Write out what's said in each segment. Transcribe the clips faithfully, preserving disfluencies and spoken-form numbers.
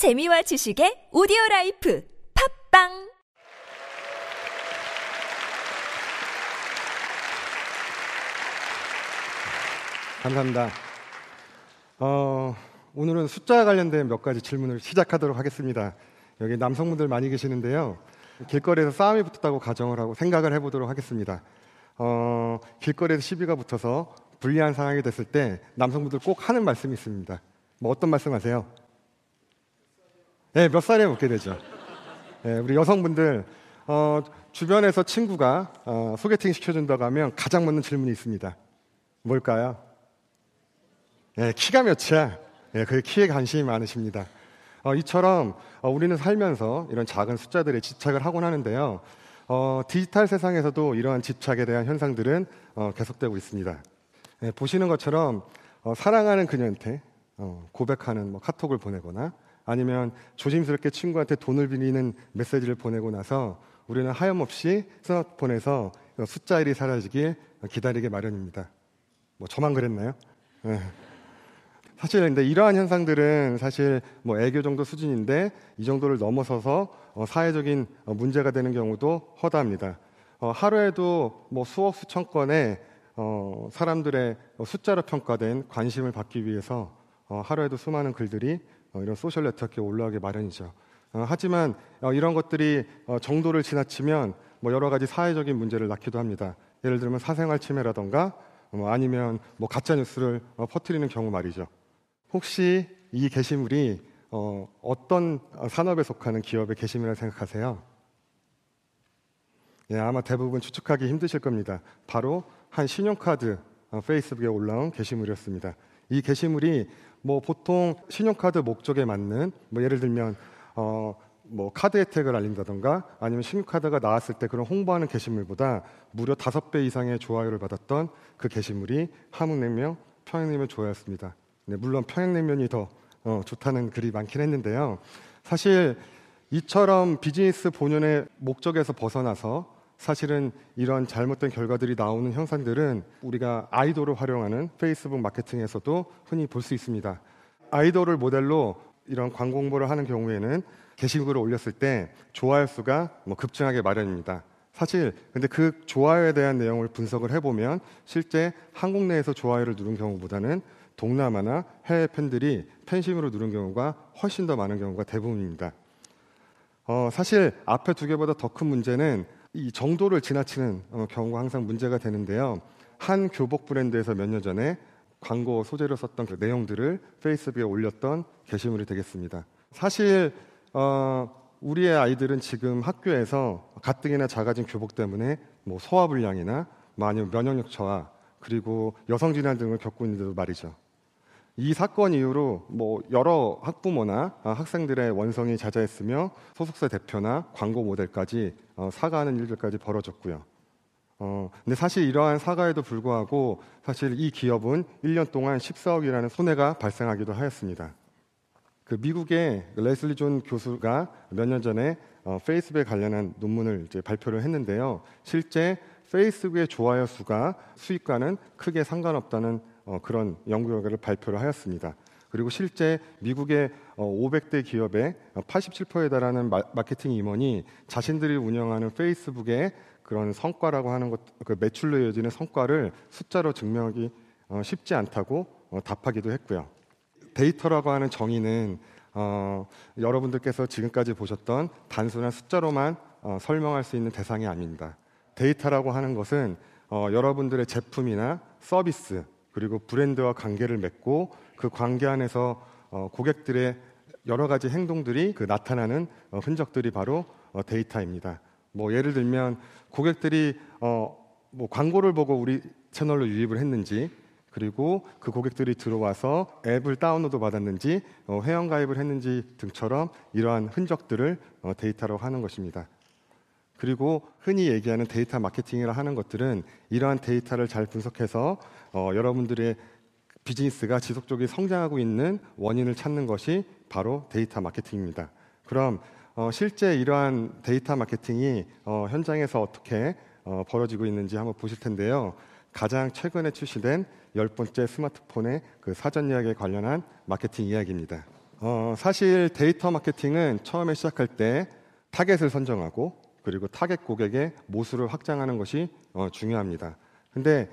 재미와 지식의 오디오 라이프 팝빵! 감사합니다. 어, 오늘은 숫자 관련된 몇 가지 질문을 시작하도록 하겠습니다. 여기 남성분들 많이 계시는데요. 길거리에서 싸움이 붙었다고 가정을 하고 생각을 해보도록 하겠습니다. 어, 길거리에서 시비가 붙어서 불리한 상황이 됐을 때 남성분들 꼭 하는 말씀이 있습니다. 뭐 어떤 말씀 하세요? 네, 몇 살에 묻게 되죠. 네, 우리 여성분들 어, 주변에서 친구가 어, 소개팅 시켜준다고 하면 가장 묻는 질문이 있습니다. 뭘까요? 네, 키가 몇이야? 네, 그 키에 관심이 많으십니다. 어, 이처럼 어, 우리는 살면서 이런 작은 숫자들에 집착을 하곤 하는데요. 어, 디지털 세상에서도 이러한 집착에 대한 현상들은 어, 계속되고 있습니다. 네, 보시는 것처럼 어, 사랑하는 그녀한테 어, 고백하는 뭐 카톡을 보내거나 아니면 조심스럽게 친구한테 돈을 빌리는 메시지를 보내고 나서 우리는 하염없이 스마트폰에서 숫자 일이 사라지길 기다리게 마련입니다. 뭐 저만 그랬나요? 네. 사실 근데 이러한 현상들은 사실 뭐 애교 정도 수준인데 이 정도를 넘어서서 어, 사회적인 어, 문제가 되는 경우도 허다합니다. 어, 하루에도 뭐 수억 수천 건의 어, 사람들의 어, 숫자로 평가된 관심을 받기 위해서 어, 하루에도 수많은 글들이 어, 이런 소셜 네트워크에 올라오기 마련이죠. 어, 하지만 어, 이런 것들이 어, 정도를 지나치면 뭐 여러 가지 사회적인 문제를 낳기도 합니다. 예를 들면 사생활 침해라던가 뭐 아니면 뭐 가짜 뉴스를 어, 퍼뜨리는 경우 말이죠. 혹시 이 게시물이 어, 어떤 산업에 속하는 기업의 게시물이라고 생각하세요? 예, 아마 대부분 추측하기 힘드실 겁니다. 바로 한 신용카드 어, 페이스북에 올라온 게시물이었습니다. 이 게시물이 뭐 보통 신용카드 목적에 맞는 뭐 예를 들면 어, 뭐 카드 혜택을 알린다던가 아니면 신용카드가 나왔을 때 그런 홍보하는 게시물보다 무려 다섯 배 이상의 좋아요를 받았던 그 게시물이 함흥냉면, 평양냉면 좋아였습니다. 네, 물론 평양냉면이 더 어, 좋다는 글이 많긴 했는데요. 사실 이처럼 비즈니스 본연의 목적에서 벗어나서 사실은 이런 잘못된 결과들이 나오는 현상들은 우리가 아이돌을 활용하는 페이스북 마케팅에서도 흔히 볼 수 있습니다. 아이돌을 모델로 이런 광고 홍보를 하는 경우에는 게시글을 올렸을 때 좋아요 수가 뭐 급증하게 마련입니다. 사실 근데 그 좋아요에 대한 내용을 분석을 해보면 실제 한국 내에서 좋아요를 누른 경우보다는 동남아나 해외 팬들이 팬심으로 누른 경우가 훨씬 더 많은 경우가 대부분입니다. 어, 사실 앞에 두 개보다 더 큰 문제는 이 정도를 지나치는 어, 경우가 항상 문제가 되는데요. 한 교복 브랜드에서 몇 년 전에 광고 소재로 썼던 그 내용들을 페이스북에 올렸던 게시물이 되겠습니다. 사실 어, 우리의 아이들은 지금 학교에서 가뜩이나 작아진 교복 때문에 뭐 소화불량이나 뭐 아니면 면역력 저하 그리고 여성 질환 등을 겪고 있는데도 말이죠. 이 사건 이후로 뭐 여러 학부모나 학생들의 원성이 자자했으며 소속사 대표나 광고 모델까지 사과하는 일들까지 벌어졌고요. 어, 근데 사실 이러한 사과에도 불구하고 사실 이 기업은 일 년 동안 십사억이라는 손해가 발생하기도 하였습니다. 그 미국의 레슬리 존 교수가 몇 년 전에 어, 페이스북에 관련한 논문을 이제 발표를 했는데요. 실제 페이스북의 좋아요 수가 수익과는 크게 상관없다는 어, 그런 연구 결과를 발표를 하였습니다. 그리고 실제 미국의 어, 오백 대 기업의 팔십칠 퍼센트에 달하는 마, 마케팅 임원이 자신들이 운영하는 페이스북의 그런 성과라고 하는 것, 그 매출로 이어지는 성과를 숫자로 증명하기 어, 쉽지 않다고 어, 답하기도 했고요. 데이터라고 하는 정의는 어, 여러분들께서 지금까지 보셨던 단순한 숫자로만 어, 설명할 수 있는 대상이 아닙니다. 데이터라고 하는 것은 어, 여러분들의 제품이나 서비스 그리고 브랜드와 관계를 맺고 그 관계 안에서 어, 고객들의 여러 가지 행동들이 그 나타나는 어, 흔적들이 바로 어, 데이터입니다. 뭐 예를 들면 고객들이 어, 뭐 광고를 보고 우리 채널로 유입을 했는지 그리고 그 고객들이 들어와서 앱을 다운로드 받았는지 어, 회원 가입을 했는지 등처럼 이러한 흔적들을 어, 데이터로 하는 것입니다. 그리고 흔히 얘기하는 데이터 마케팅이라 하는 것들은 이러한 데이터를 잘 분석해서 어, 여러분들의 비즈니스가 지속적으로 성장하고 있는 원인을 찾는 것이 바로 데이터 마케팅입니다. 그럼 어, 실제 이러한 데이터 마케팅이 어, 현장에서 어떻게 어, 벌어지고 있는지 한번 보실 텐데요. 가장 최근에 출시된 열 번째 스마트폰의 그 사전 예약에 관련한 마케팅 이야기입니다. 어, 사실 데이터 마케팅은 처음에 시작할 때 타겟을 선정하고 그리고 타겟 고객의 모수를 확장하는 것이 어, 중요합니다. 근데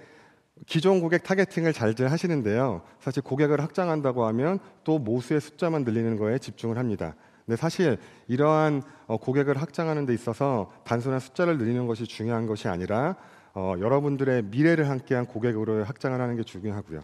기존 고객 타겟팅을 잘들 하시는데요. 사실 고객을 확장한다고 하면 또 모수의 숫자만 늘리는 거에 집중을 합니다. 근데 사실 이러한 고객을 확장하는 데 있어서 단순한 숫자를 늘리는 것이 중요한 것이 아니라 어, 여러분들의 미래를 함께한 고객으로 확장을 하는 게 중요하고요.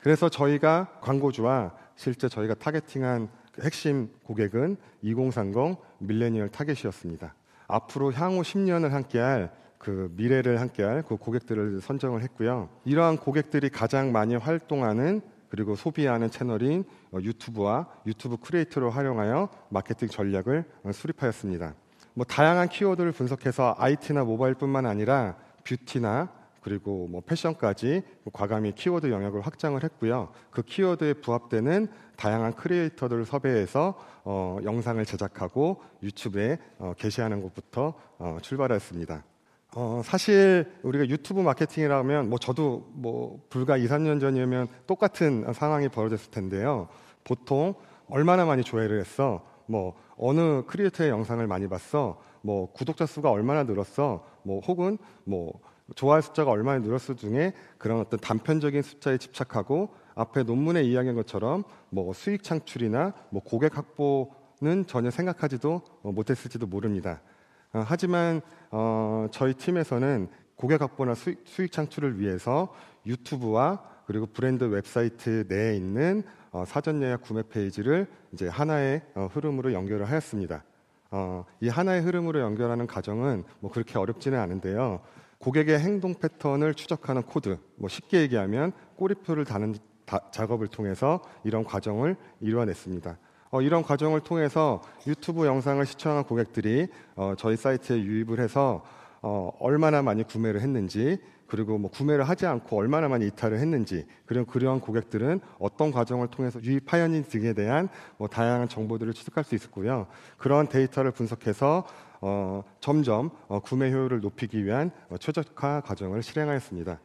그래서 저희가 광고주와 실제 저희가 타겟팅한 핵심 고객은 이공삼공 밀레니얼 타겟이었습니다. 앞으로 향후 십 년을 함께할 그 미래를 함께할 그 고객들을 선정을 했고요. 이러한 고객들이 가장 많이 활동하는 그리고 소비하는 채널인 유튜브와 유튜브 크리에이터로 활용하여 마케팅 전략을 수립하였습니다. 뭐 다양한 키워드를 분석해서 아이티나 모바일뿐만 아니라 뷰티나 그리고 뭐 패션까지 과감히 키워드 영역을 확장을 했고요. 그 키워드에 부합되는 다양한 크리에이터들을 섭외해서 어, 영상을 제작하고 유튜브에 어, 게시하는 것부터 어, 출발했습니다. 어, 사실 우리가 유튜브 마케팅이라면 뭐 저도 뭐 불과 이, 삼 년 전이면 똑같은 상황이 벌어졌을 텐데요. 보통 얼마나 많이 조회를 했어? 뭐 어느 크리에이터의 영상을 많이 봤어? 뭐 구독자 수가 얼마나 늘었어? 뭐 혹은 뭐 좋아요 숫자가 얼마나 늘었을 중에 그런 어떤 단편적인 숫자에 집착하고 앞에 논문에 이야기한 것처럼 뭐 수익 창출이나 뭐 고객 확보는 전혀 생각하지도 못했을지도 모릅니다. 어, 하지만 어, 저희 팀에서는 고객 확보나 수익, 수익 창출을 위해서 유튜브와 그리고 브랜드 웹사이트 내에 있는 어, 사전 예약 구매 페이지를 이제 하나의 어, 흐름으로 연결을 하였습니다. 어, 이 하나의 흐름으로 연결하는 과정은 뭐 그렇게 어렵지는 않은데요. 고객의 행동 패턴을 추적하는 코드, 뭐 쉽게 얘기하면 꼬리표를 다는 다, 작업을 통해서 이런 과정을 이뤄냈습니다. 어, 이런 과정을 통해서 유튜브 영상을 시청한 고객들이 어, 저희 사이트에 유입을 해서 어, 얼마나 많이 구매를 했는지 그리고 뭐 구매를 하지 않고 얼마나 많이 이탈을 했는지 그런 그러한 고객들은 어떤 과정을 통해서 유입하였는지 등에 대한 뭐 다양한 정보들을 취득할 수 있었고요. 그런 데이터를 분석해서 어, 점점 어, 구매 효율을 높이기 위한 어, 최적화 과정을 실행하였습니다.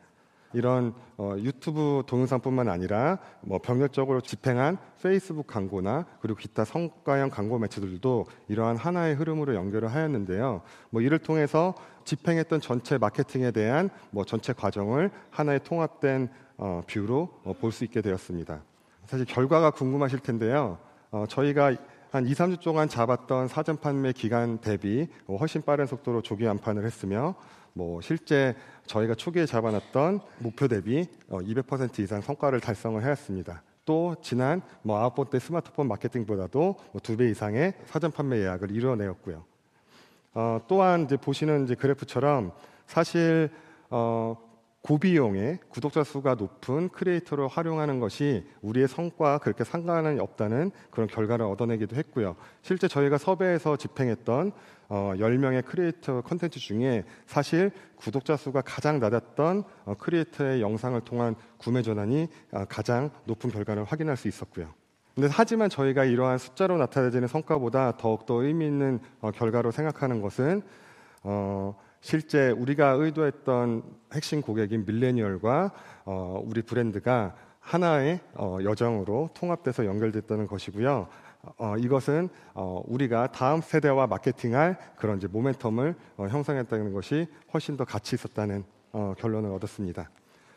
이런 어, 유튜브 동영상뿐만 아니라 뭐 병렬적으로 집행한 페이스북 광고나 그리고 기타 성과형 광고 매체들도 이러한 하나의 흐름으로 연결을 하였는데요. 뭐 이를 통해서 집행했던 전체 마케팅에 대한 뭐 전체 과정을 하나의 통합된 어, 뷰로 어, 볼 수 있게 되었습니다. 사실 결과가 궁금하실 텐데요. 어, 저희가 한 이, 삼 주 동안 잡았던 사전 판매 기간 대비 뭐 훨씬 빠른 속도로 조기 안판을 했으며 뭐 실제 저희가 초기에 잡아놨던 목표 대비 이백 퍼센트 이상 성과를 달성을 하였습니다. 또 지난 뭐 아홉 번 때 스마트폰 마케팅보다도 뭐 두 배 이상의 사전 판매 예약을 이뤄내었고요. 어, 또한 이제 보시는 이제 그래프처럼 사실 어, 고비용의 구독자 수가 높은 크리에이터로 활용하는 것이 우리의 성과와 그렇게 상관이 없다는 그런 결과를 얻어내기도 했고요. 실제 저희가 섭외에서 집행했던 어, 열 명의 크리에이터 콘텐츠 중에 사실 구독자 수가 가장 낮았던 어, 크리에이터의 영상을 통한 구매 전환이 어, 가장 높은 결과를 확인할 수 있었고요. 근데 하지만 저희가 이러한 숫자로 나타내지는 성과보다 더욱더 의미 있는 어, 결과로 생각하는 것은 어, 실제 우리가 의도했던 핵심 고객인 밀레니얼과 어, 우리 브랜드가 하나의 어, 여정으로 통합돼서 연결됐다는 것이고요. 어, 이것은 어, 우리가 다음 세대와 마케팅할 그런 이제 모멘텀을 어, 형성했다는 것이 훨씬 더 가치 있었다는 어, 결론을 얻었습니다.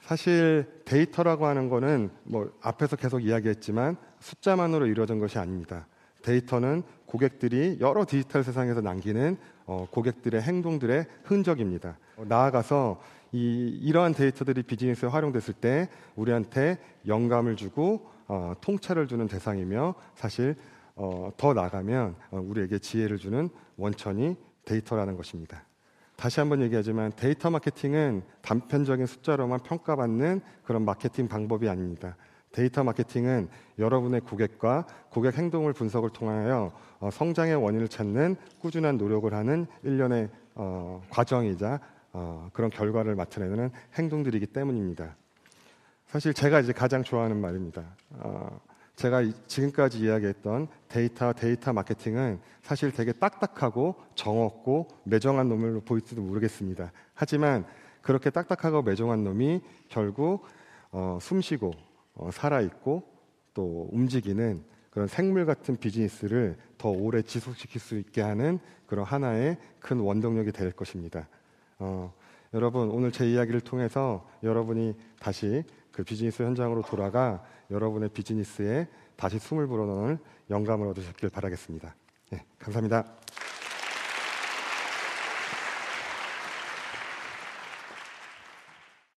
사실 데이터라고 하는 거는 뭐 앞에서 계속 이야기했지만 숫자만으로 이루어진 것이 아닙니다. 데이터는 고객들이 여러 디지털 세상에서 남기는 어, 고객들의 행동들의 흔적입니다. 어, 나아가서 이, 이러한 데이터들이 비즈니스에 활용됐을 때 우리한테 영감을 주고 어, 통찰을 주는 대상이며 사실 어, 더 나아가면 어, 우리에게 지혜를 주는 원천이 데이터라는 것입니다. 다시 한번 얘기하지만 데이터 마케팅은 단편적인 숫자로만 평가받는 그런 마케팅 방법이 아닙니다. 데이터 마케팅은 여러분의 고객과 고객 행동을 분석을 통하여 성장의 원인을 찾는 꾸준한 노력을 하는 일련의 어, 과정이자 어, 그런 결과를 나타내는 행동들이기 때문입니다. 사실 제가 이제 가장 좋아하는 말입니다. 어, 제가 이, 지금까지 이야기했던 데이터, 데이터 마케팅은 사실 되게 딱딱하고 정없고 매정한 놈으로 보일지도 모르겠습니다. 하지만 그렇게 딱딱하고 매정한 놈이 결국 어, 숨쉬고 어, 살아있고 또 움직이는 그런 생물 같은 비즈니스를 더 오래 지속시킬 수 있게 하는 그런 하나의 큰 원동력이 될 것입니다. 어, 여러분, 오늘 제 이야기를 통해서 여러분이 다시 그 비즈니스 현장으로 돌아가 여러분의 비즈니스에 다시 숨을 불어넣을 영감을 얻으셨길 바라겠습니다. 네, 감사합니다.